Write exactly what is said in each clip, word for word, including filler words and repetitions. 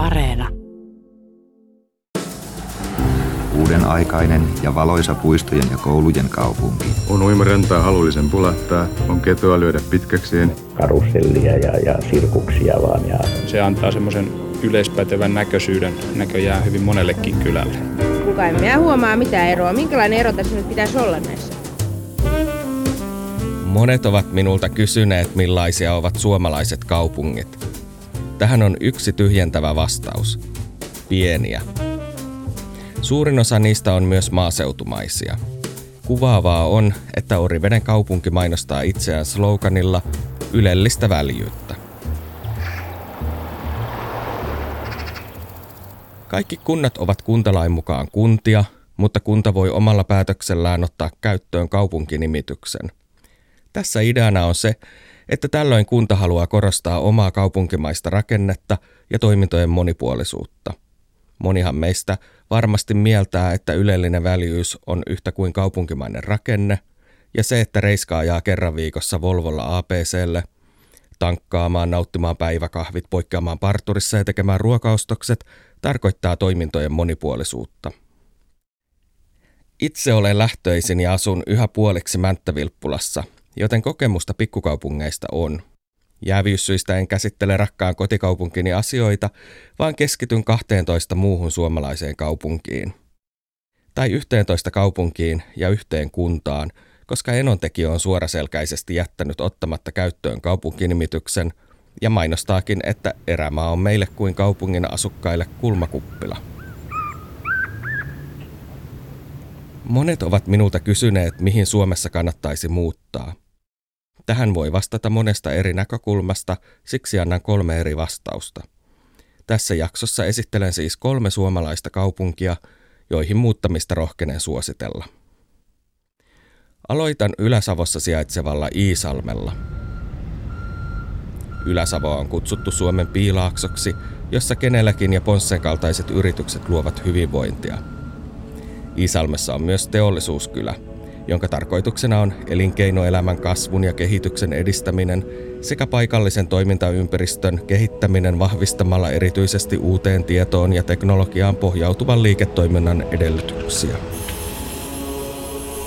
Areena. Uuden aikainen ja valoisa puistojen ja koulujen kaupunki. On uimarentaa halullisen pulattaa, on ketoa lyödä pitkäkseen. Karusellia ja, ja sirkuksia vaan. Ja... Se antaa semmoisen yleispätevän näköisyyden näköjään hyvin monellekin kylälle. Kuka en minä huomaa mitään eroa. Minkälainen ero tässä nyt pitäisi olla näissä? Monet ovat minulta kysyneet, millaisia ovat suomalaiset kaupungit. Tähän on yksi tyhjentävä vastaus. Pieniä. Suurin osa niistä on myös maaseutumaisia. Kuvaavaa on, että Oriveden kaupunki mainostaa itseään sloganilla ylellistä väljyyttä. Kaikki kunnat ovat kuntalain mukaan kuntia, mutta kunta voi omalla päätöksellään ottaa käyttöön kaupunkinimityksen. Tässä ideana on se, että tällöin kunta haluaa korostaa omaa kaupunkimaista rakennetta ja toimintojen monipuolisuutta. Monihan meistä varmasti mieltää, että ylellinen väljyys on yhtä kuin kaupunkimainen rakenne, ja se, että reiska ajaa kerran viikossa Volvolla A B C:lle, tankkaamaan, nauttimaan päiväkahvit, poikkeamaan parturissa ja tekemään ruokaostokset, tarkoittaa toimintojen monipuolisuutta. Itse olen lähtöisin ja asun yhä puoliksi Mänttä-Vilppulassa, joten kokemusta pikkukaupungeista on. Jääviyssyistä en käsittele rakkaan kotikaupunkini asioita, vaan keskityn kahteentoista muuhun suomalaiseen kaupunkiin. Tai yhteentoista kaupunkiin ja yhteen kuntaan, koska enontekijö on suoraselkäisesti jättänyt ottamatta käyttöön kaupunkinimityksen ja mainostaakin, että erämaa on meille kuin kaupungin asukkaille kulmakuppila. Monet ovat minulta kysyneet, mihin Suomessa kannattaisi muuttaa. Tähän voi vastata monesta eri näkökulmasta, siksi annan kolme eri vastausta. Tässä jaksossa esittelen siis kolme suomalaista kaupunkia, joihin muuttamista rohkenen suositella. Aloitan Ylä-Savossa sijaitsevalla Iisalmella. Ylä-Savoa on kutsuttu Suomen piilaaksoksi, jossa Genelecin ja Ponssen kaltaiset yritykset luovat hyvinvointia. Iisalmessa on myös teollisuuskylä, jonka tarkoituksena on elinkeinoelämän kasvun ja kehityksen edistäminen sekä paikallisen toimintaympäristön kehittäminen vahvistamalla erityisesti uuteen tietoon ja teknologiaan pohjautuvan liiketoiminnan edellytyksiä.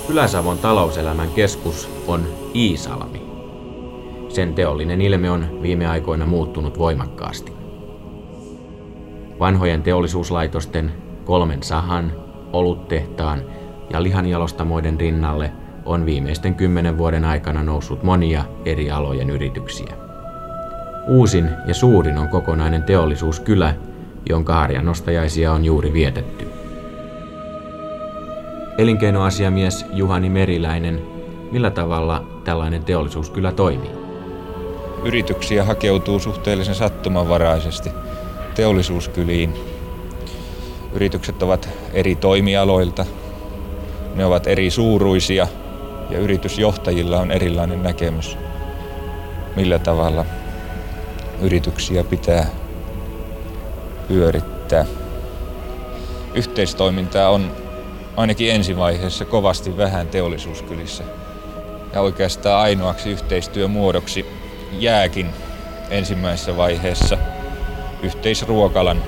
Ylä-Savon talouselämän keskus on Iisalmi. Sen teollinen ilme on viime aikoina muuttunut voimakkaasti. Vanhojen teollisuuslaitosten, kolmen sahan, oluttehtaan ja lihanjalostamoiden rinnalle on viimeisten kymmenen vuoden aikana noussut monia eri alojen yrityksiä. Uusin ja suurin on kokonainen teollisuuskylä, jonka harjanostajaisia on juuri vietetty. Elinkeinoasiamies Juhani Meriläinen, millä tavalla tällainen teollisuuskylä toimii? Yrityksiä hakeutuu suhteellisen sattumanvaraisesti teollisuuskyliin. Yritykset ovat eri toimialoilta, ne ovat eri suuruisia ja yritysjohtajilla on erilainen näkemys, millä tavalla yrityksiä pitää pyörittää. Yhteistoimintaa on ainakin ensivaiheessa kovasti vähän teollisuuskylissä ja oikeastaan ainoaksi yhteistyömuodoksi jääkin ensimmäisessä vaiheessa yhteisruokalan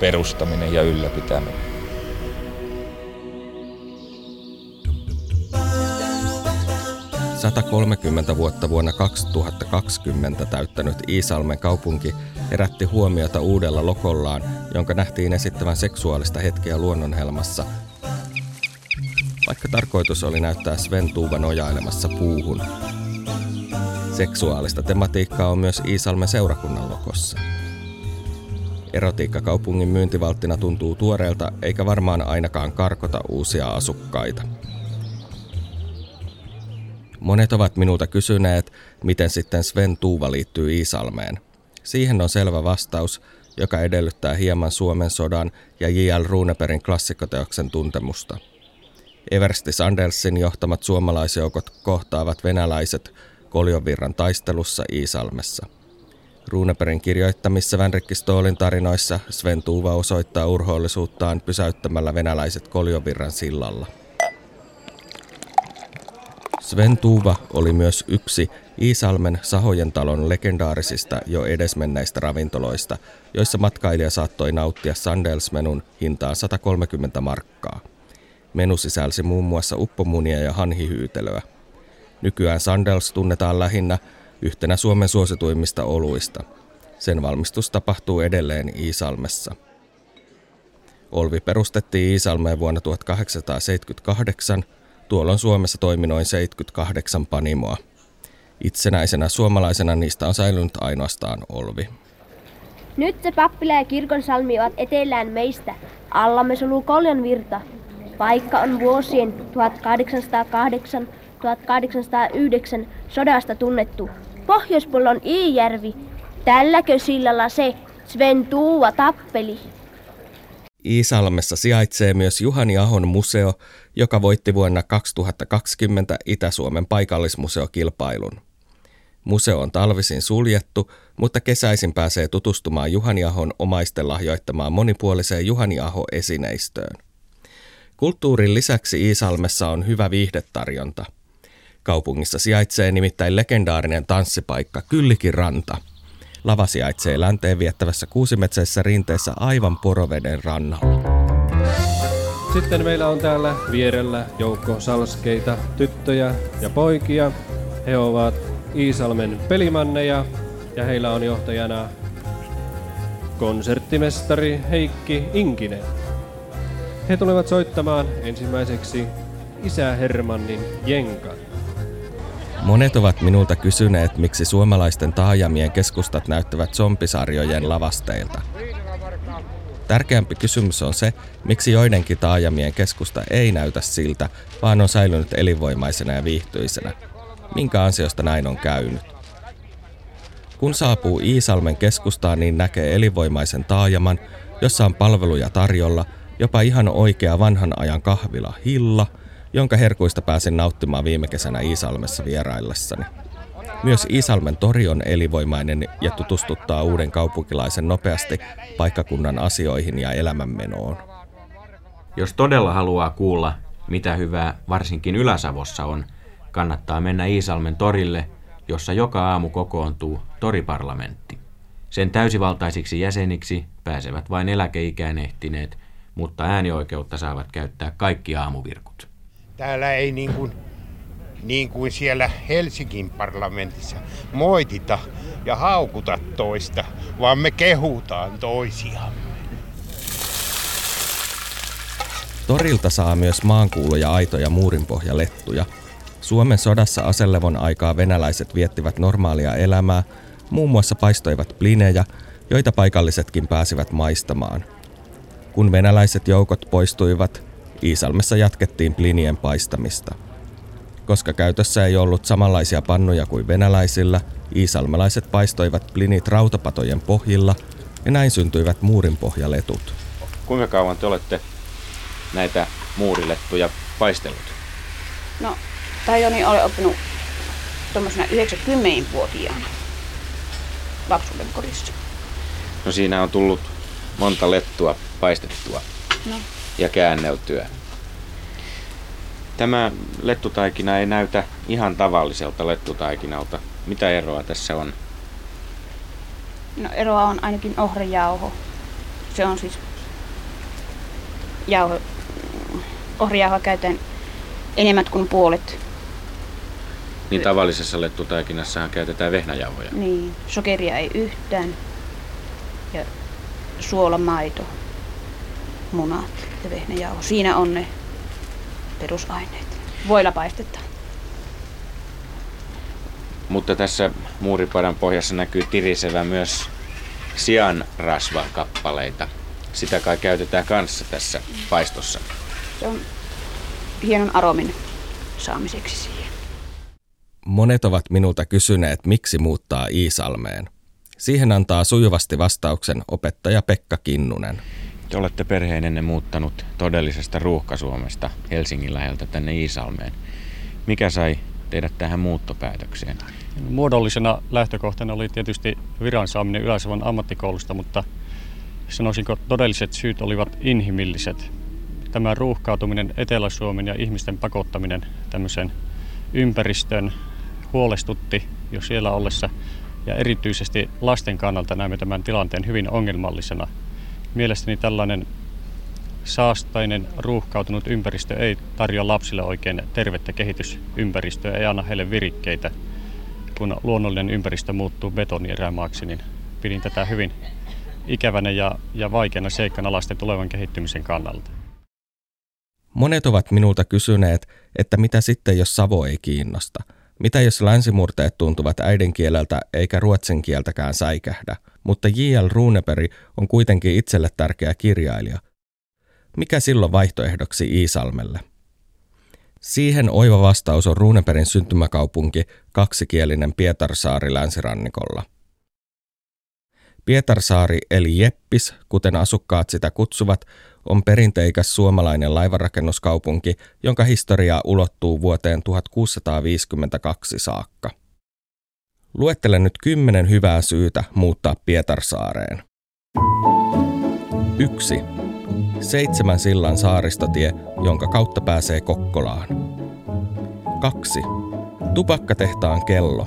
perustaminen ja ylläpitäminen. sata kolmekymmentä vuotta vuonna kaksituhattakaksikymmentä täyttänyt Iisalmen kaupunki herätti huomiota uudella lokollaan, jonka nähtiin esittävän seksuaalista hetkeä luonnonhelmassa, vaikka tarkoitus oli näyttää Sven Tuuva nojailemassa puuhun. Seksuaalista tematiikkaa on myös Iisalmen seurakunnan lokossa. Erotiikka kaupungin myyntivalttina tuntuu tuoreelta eikä varmaan ainakaan karkota uusia asukkaita. Monet ovat minulta kysyneet, miten sitten Sven Tuuva liittyy Iisalmeen. Siihen on selvä vastaus, joka edellyttää hieman Suomen sodan ja J L Runebergin klassikkoteoksen tuntemusta. Eversti Sandelsin johtamat suomalaisjoukot kohtaavat venäläiset Koljonvirran taistelussa Iisalmessa. Runebergin kirjoittamissa Vänrikki Stoolin tarinoissa Sven Tuuva osoittaa urhoollisuuttaan pysäyttämällä venäläiset Koljonvirran sillalla. Sven Tuuva oli myös yksi Iisalmen Sahojen talon legendaarisista jo edesmenneistä ravintoloista, joissa matkailija saattoi nauttia sandelsmenun hintaan sata kolmekymmentä markkaa. Menu sisälsi muun muassa uppomunia ja hanhihyytelöä. Nykyään sandels tunnetaan lähinnä yhtenä Suomen suosituimmista oluista. Sen valmistus tapahtuu edelleen Iisalmessa. Olvi perustettiin Iisalmeen vuonna tuhatkahdeksansataaseitsemänkymmentäkahdeksan. Tuolloin Suomessa toimi noin seitsemänkymmentäkahdeksan panimoa. Itsenäisenä suomalaisena niistä on säilynyt ainoastaan Olvi. Nyt se pappila ja kirkonsalmi ovat etelään meistä. Allamme suluu Koljonvirta. Paikka on vuosien tuhatkahdeksansataakahdeksan tuhatkahdeksansataayhdeksän sodasta tunnettu. Pohjoispuolella on Iijärvi. Tälläkö sillalla se Sven Tuuva tappeli? Iisalmessa sijaitsee myös Juhani Ahon museo, joka voitti vuonna kaksituhattakaksikymmentä Itä-Suomen paikallismuseokilpailun. Museo on talvisin suljettu, mutta kesäisin pääsee tutustumaan Juhani Ahon omaisten lahjoittamaan monipuoliseen Juhani Aho-esineistöön. Kulttuurin lisäksi Iisalmessa on hyvä viihdetarjonta. Kaupungissa sijaitsee nimittäin legendaarinen tanssipaikka Kyllikin Ranta. Lava sijaitsee länteen viettävässä kuusimetsäisessä rinteessä aivan Poroveden rannalla. Sitten meillä on täällä vierellä joukko salskeita, tyttöjä ja poikia. He ovat Iisalmen pelimanneja ja heillä on johtajana konserttimestari Heikki Inkinen. He tulevat soittamaan ensimmäiseksi Isä Hermannin jenkan. Monet ovat minulta kysyneet, miksi suomalaisten taajamien keskustat näyttävät zompisarjojen lavasteilta. Tärkeämpi kysymys on se, miksi joidenkin taajamien keskusta ei näytä siltä, vaan on säilynyt elinvoimaisena ja viihtyisenä. Minkä ansiosta näin on käynyt? Kun saapuu Iisalmen keskustaan, niin näkee elinvoimaisen taajaman, jossa on palveluja tarjolla, jopa ihan oikea vanhan ajan kahvila Hilla, jonka herkuista pääsin nauttimaan viime kesänä Iisalmessa vieraillessani. Myös Iisalmen tori on elinvoimainen ja tutustuttaa uuden kaupunkilaisen nopeasti paikkakunnan asioihin ja elämänmenoon. Jos todella haluaa kuulla, mitä hyvää varsinkin Ylä-Savossa on, kannattaa mennä Iisalmen torille, jossa joka aamu kokoontuu toriparlamentti. Sen täysivaltaisiksi jäseniksi pääsevät vain eläkeikään ehtineet, mutta äänioikeutta saavat käyttää kaikki aamuvirkut. Täällä ei niin kuin, niin kuin siellä Helsingin parlamentissa moitita ja haukuta toista, vaan me kehutaan toisiamme. Torilta saa myös maankuuluja aitoja muurinpohjalettuja. Suomen sodassa aselevon aikaa venäläiset viettivät normaalia elämää, muun muassa paistoivat plinejä, joita paikallisetkin pääsivät maistamaan. Kun venäläiset joukot poistuivat, Iisalmessa jatkettiin plinien paistamista. Koska käytössä ei ollut samanlaisia pannuja kuin venäläisillä, iisalmelaiset paistoivat plinit rautapatojen pohjilla ja näin syntyivät muurinpohjaletut. Kuinka kauan te olette näitä muurilettuja paistellut? No, Tajoni olen oppinut tuommoisena yhdeksänkymmenvuotiaana lapsuuden kodissa. No siinä on tullut monta lettua paistettua. No. Ja käänneltyä. Tämä lettutaikina ei näytä ihan tavalliselta lettutaikinalta. Mitä eroa tässä on? No eroa on ainakin ohrejauho. Se on siis jauho. Ohrejauhoa käytetään enemmän kuin puolet. Niin tavallisessa lettutaikinassahan käytetään vehnäjauhoja. Niin, sokeria ei yhtään. Ja suolamaito, munat ja vehnäjauho. Siinä on ne perusaineet. Voilla paistetaan. Mutta tässä muuripadan pohjassa näkyy tirisevä myös sianrasvan kappaleita. Sitä kai käytetään kanssa tässä paistossa. Se on hienon aromin saamiseksi siihen. Monet ovat minulta kysyneet, miksi muuttaa Iisalmeen. Siihen antaa sujuvasti vastauksen opettaja Pekka Kinnunen. Te olette perheinenne muuttanut todellisesta Ruuhka-Suomesta Helsingin läheltä tänne Iisalmeen. Mikä sai teidät tähän muuttopäätökseen? Muodollisena lähtökohtana oli tietysti viran saaminen Ylä-Savon ammattikoulusta, mutta sanoisinko todelliset syyt olivat inhimilliset. Tämä ruuhkautuminen Etelä-Suomen ja ihmisten pakottaminen tämmöiseen ympäristön huolestutti jo siellä ollessa ja erityisesti lasten kannalta näemme tämän tilanteen hyvin ongelmallisena. Mielestäni tällainen saastainen, ruuhkautunut ympäristö ei tarjoa lapsille oikein tervettä kehitysympäristöä, ei anna heille virikkeitä. Kun luonnollinen ympäristö muuttuu betonieräämaaksi, niin pidin tätä hyvin ikävänä ja, ja vaikeana seikkana lasten tulevan kehittymisen kannalta. Monet ovat minulta kysyneet, että mitä sitten, jos Savo ei kiinnosta? Mitä jos länsimurteet tuntuvat äidinkieleltä eikä ruotsin kieltäkään säikähdä? Mutta J L Runeberg on kuitenkin itselle tärkeä kirjailija. Mikä silloin vaihtoehdoksi Iisalmelle? Siihen oiva vastaus on Runebergin syntymäkaupunki, kaksikielinen Pietarsaari länsirannikolla. Pietarsaari eli Jeppis, kuten asukkaat sitä kutsuvat, on perinteikäs suomalainen laivanrakennuskaupunki, jonka historiaa ulottuu vuoteen tuhatkuusisataaviisikymmentäkaksi saakka. Luettelen nyt kymmenen hyvää syytä muuttaa Pietarsaareen. yksi. Seitsemän sillan saaristotie, jonka kautta pääsee Kokkolaan. kaksi. Tupakkatehtaan kello.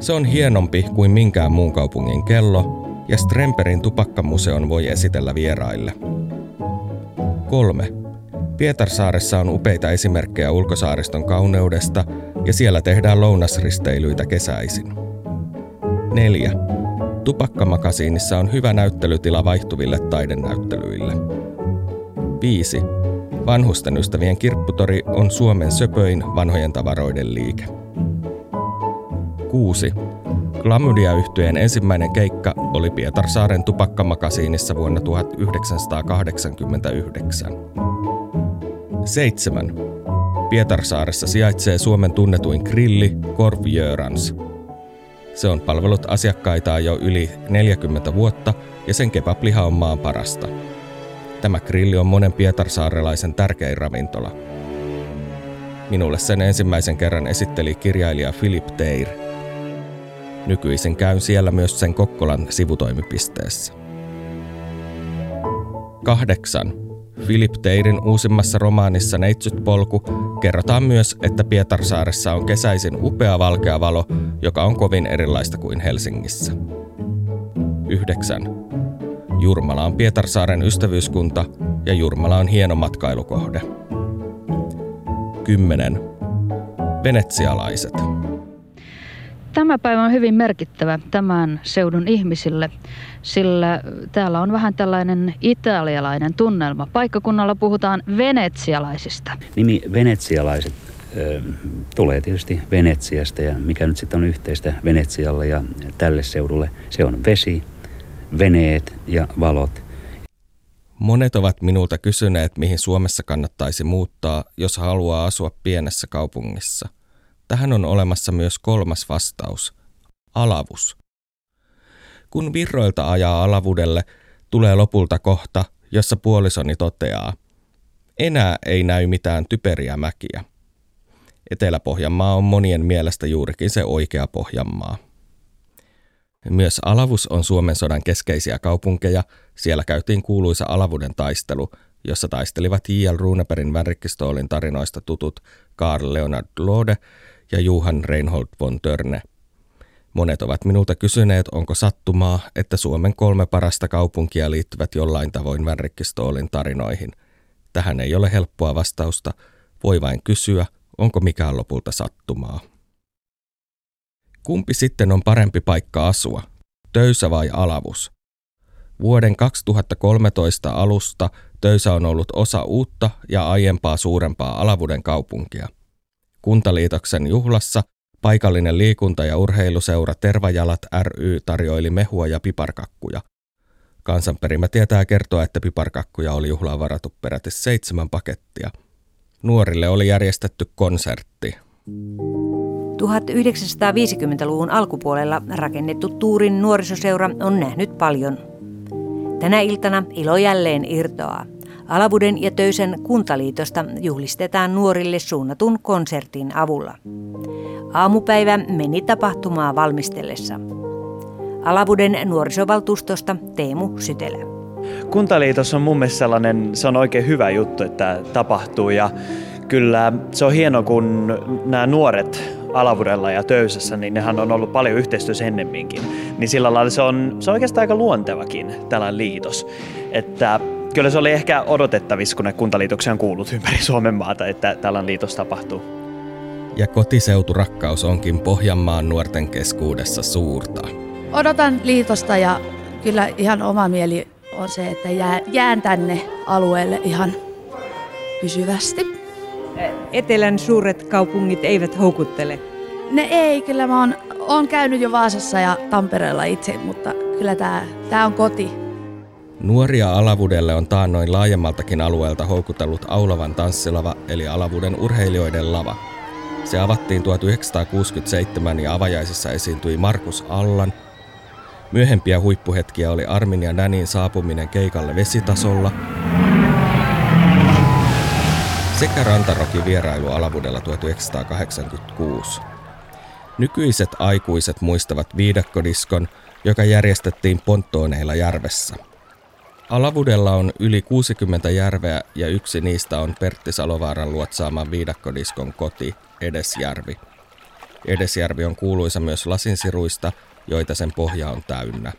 Se on hienompi kuin minkään muun kaupungin kello, ja Stremperin tupakkamuseon voi esitellä vieraille. kolme. Pietarsaaressa on upeita esimerkkejä ulkosaariston kauneudesta, ja siellä tehdään lounasristeilyitä kesäisin. neljä. Tupakkamakasiinissa on hyvä näyttelytila vaihtuville taidenäyttelyille. viisi. Vanhusten ystävien kirpputori on Suomen söpöin vanhojen tavaroiden liike. kuusi. Klamydia-yhtyeen ensimmäinen keikka oli Pietarsaaren tupakkamakasiinissa vuonna tuhatyhdeksänsataakahdeksankymmentäyhdeksän. seitsemän. Pietarsaaressa sijaitsee Suomen tunnetuin grilli Corv Jörans. Se on palvellut asiakkaitaan jo yli neljäkymmentä vuotta ja sen kebabliha on maan parasta. Tämä grilli on monen pietarsaarelaisen tärkein ravintola. Minulle sen ensimmäisen kerran esitteli kirjailija Philip Teir. Nykyisin käyn siellä myös sen Kokkolan sivutoimipisteessä. kahdeksan. Philip Teirin uusimmassa romaanissa Neitsyt-polku kerrotaan myös, että Pietarsaaressa on kesäisin upea valkea valo, joka on kovin erilaista kuin Helsingissä. yhdeksän. Jurmala on Pietarsaaren ystävyyskunta ja Jurmala on hieno matkailukohde. kymmenen. Venetsialaiset. Tämä päivä on hyvin merkittävä tämän seudun ihmisille, sillä täällä on vähän tällainen italialainen tunnelma. Paikkakunnalla puhutaan venetsialaisista. Nimi venetsialaiset ö, tulee tietysti Venetsiasta ja mikä nyt sitten on yhteistä Venetsialle ja tälle seudulle, se on vesi, veneet ja valot. Monet ovat minulta kysyneet, mihin Suomessa kannattaisi muuttaa, jos haluaa asua pienessä kaupungissa. Tähän on olemassa myös kolmas vastaus, Alavus. Kun virroilta ajaa Alavudelle, tulee lopulta kohta, jossa puolisoni toteaa, enää ei näy mitään typeriä mäkiä. Etelä-Pohjanmaa on monien mielestä juurikin se oikea Pohjanmaa. Myös Alavus on Suomen sodan keskeisiä kaupunkeja, siellä käytiin kuuluisa Alavuden taistelu, jossa taistelivat J L Runebergin Värrikkistoolin tarinoista tutut Karl Leonard Lode ja Johan Reinhold von Törne. Monet ovat minulta kysyneet, onko sattumaa, että Suomen kolme parasta kaupunkia liittyvät jollain tavoin Värrikkistoolin tarinoihin. Tähän ei ole helppoa vastausta, voi vain kysyä, onko mikään lopulta sattumaa. Kumpi sitten on parempi paikka asua, Töysä vai Alavus? Vuoden kaksituhattakolmetoista alusta Töysä on ollut osa uutta ja aiempaa suurempaa Alavuden kaupunkia. Kuntaliitoksen juhlassa paikallinen liikunta- ja urheiluseura Tervajalat ry tarjoili mehua ja piparkakkuja. Kansanperimä tietää kertoa, että piparkakkuja oli juhlaan varattu peräti seitsemän pakettia. Nuorille oli järjestetty konsertti. tuhatyhdeksänsataaviisikymmentäluvun alkupuolella rakennettu Tuurin nuorisoseura on nähnyt paljon. Tänä iltana ilo jälleen irtoaa. Alavuden ja Töysän kuntaliitosta juhlistetaan nuorille suunnatun konsertin avulla. Aamupäivä meni tapahtumaa valmistellessa. Alavuden nuorisovaltuustosta Teemu Sytele. Kuntaliitos on mun mielestä sellainen, se on oikein hyvä juttu, että tapahtuu ja Kyllä, se on hieno, kun nämä nuoret Alavudella ja Töysässä, niin nehän on ollut paljon yhteistyössä ennemminkin. Niin sillä lailla se on, se on oikeastaan aika luontevakin tällainen liitos. Että kyllä se oli ehkä odotettavissa, kun ne kuntaliitoksia on kuullut ympäri Suomen maata, että tällainen liitos tapahtuu. Ja kotiseuturakkaus onkin Pohjanmaan nuorten keskuudessa suurta. Odotan liitosta ja kyllä ihan oma mieli on se, että jään tänne alueelle ihan pysyvästi. Etelän suuret kaupungit eivät houkuttele? Ne ei, kyllä mä oon, oon käynyt jo Vaasassa ja Tampereella itse, mutta kyllä tää, tää on koti. Nuoria Alavudelle on taannoin laajemmaltakin alueelta houkutellut Aulavan tanssilava eli Alavuden urheilijoiden lava. Se avattiin tuhatyhdeksänsataakuusikymmentäseitsemän ja avajaisissa esiintyi Markus Allan. Myöhempiä huippuhetkiä oli Armin ja Näniin saapuminen keikalle vesitasolla sekä rantarokin vierailu Alavudella tuhatyhdeksänsataakahdeksankymmentäkuusi. Nykyiset aikuiset muistavat viidakkodiskon, joka järjestettiin ponttooneilla järvessä. Alavudella on yli kuusikymmentä järveä ja yksi niistä on Pertti Salovaaran luotsaaman viidakkodiskon koti Edesjärvi. Edesjärvi on kuuluisa myös lasinsiruista, joita sen pohja on täynnä.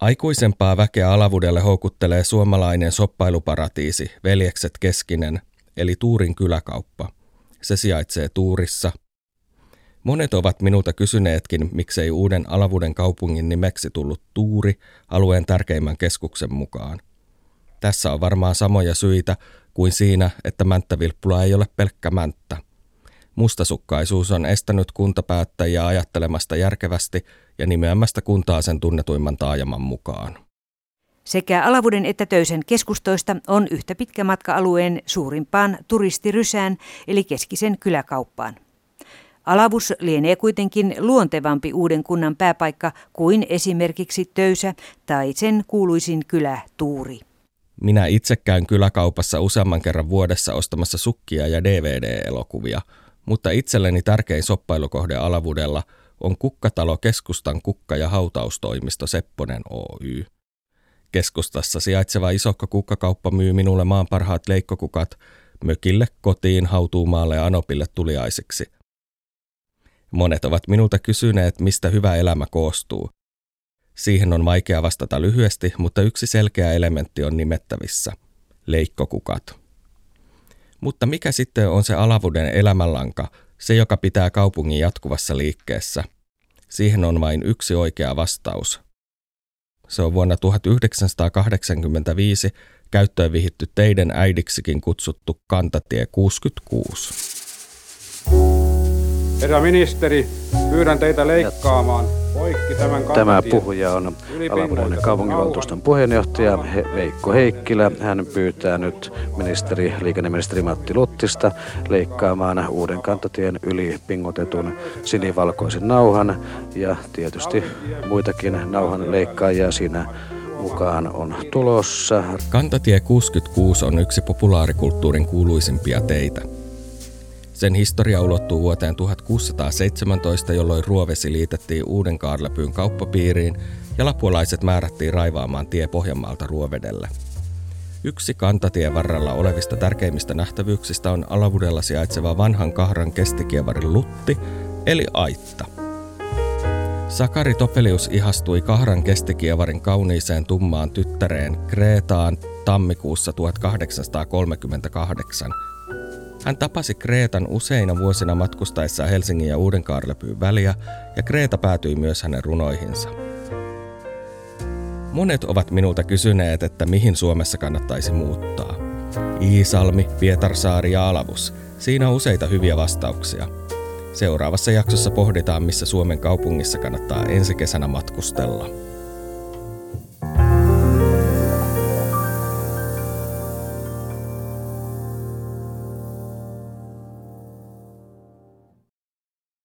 Aikuisempaa väkeä Alavudelle houkuttelee suomalainen soppailuparatiisi Veljekset Keskinen, eli Tuurin kyläkauppa. Se sijaitsee Tuurissa. Monet ovat minulta kysyneetkin, miksei uuden Alavuden kaupungin nimeksi tullut Tuuri alueen tärkeimmän keskuksen mukaan. Tässä on varmaan samoja syitä kuin siinä, että Mänttä-Vilppula ei ole pelkkä Mänttä. Mustasukkaisuus on estänyt kuntapäättäjiä ajattelemasta järkevästi ja nimeämästä kuntaa sen tunnetuimman taajaman mukaan. Sekä Alavuden että Töysen keskustoista on yhtä pitkä matka alueen suurimpaan turistirysään eli Keskisen kyläkauppaan. Alavus lienee kuitenkin luontevampi uuden kunnan pääpaikka kuin esimerkiksi Töysä tai sen kuuluisin kylä Tuuri. Minä itse käyn kyläkaupassa useamman kerran vuodessa ostamassa sukkia ja D V D-elokuvia. Mutta itselleni tärkein soppailukohde Alavudella on kukkatalo Keskustan kukka- ja hautaustoimisto Sepponen Oy. Keskustassa sijaitseva isohko kukkakauppa myy minulle maan parhaat leikkokukat mökille, kotiin, hautuumaalle ja anopille tuliaisiksi. Monet ovat minulta kysyneet, mistä hyvä elämä koostuu. Siihen on vaikea vastata lyhyesti, mutta yksi selkeä elementti on nimettävissä. Leikkokukat. Mutta mikä sitten on se Alavuden elämänlanka, se joka pitää kaupungin jatkuvassa liikkeessä? Siihen on vain yksi oikea vastaus. Se on vuonna tuhatyhdeksänsataakahdeksankymmentäviisi käyttöön vihitty teiden äidiksikin kutsuttu Kantatie kuusikymmentäkuusi. Herra ministeri, pyydän teitä leikkaamaan poikki tämän kantatien. Tämä puhuja on Alavuden kaupunginvaltuuston puheenjohtaja Veikko Heikkilä. Hän pyytää nyt ministeri, liikenneministeri Matti Luttista leikkaamaan uuden kantatien yli pingotetun sinivalkoisen nauhan ja tietysti muitakin nauhan leikkaajia siinä mukaan on tulossa. Kantatie kuusikymmentäkuusi on yksi populaarikulttuurin kuuluisimpia teitä. Sen historia ulottuu vuoteen tuhatkuusisataaseitsemäntoista, jolloin Ruovesi liitettiin Uuden-Kaarlepyyn kauppapiiriin ja lapualaiset määrättiin raivaamaan tie Pohjanmaalta Ruovedelle. Yksi kantatien varrella olevista tärkeimmistä nähtävyyksistä on Alavudella sijaitseva vanhan kahran kestikievarin lutti, eli aitta. Sakari Topelius ihastui kahran kestikievarin kauniiseen tummaan tyttäreen Kreetaan tammikuussa tuhatkahdeksansataakolmekymmentäkahdeksan. Hän tapasi Kreetan useina vuosina matkustaessa Helsingin ja Uuden-Kaarlepyyn väliä, ja Kreeta päätyi myös hänen runoihinsa. Monet ovat minulta kysyneet, että mihin Suomessa kannattaisi muuttaa. Iisalmi, Pietarsaari ja Alavus. Siinä on useita hyviä vastauksia. Seuraavassa jaksossa pohditaan, missä Suomen kaupungissa kannattaa ensi kesänä matkustella.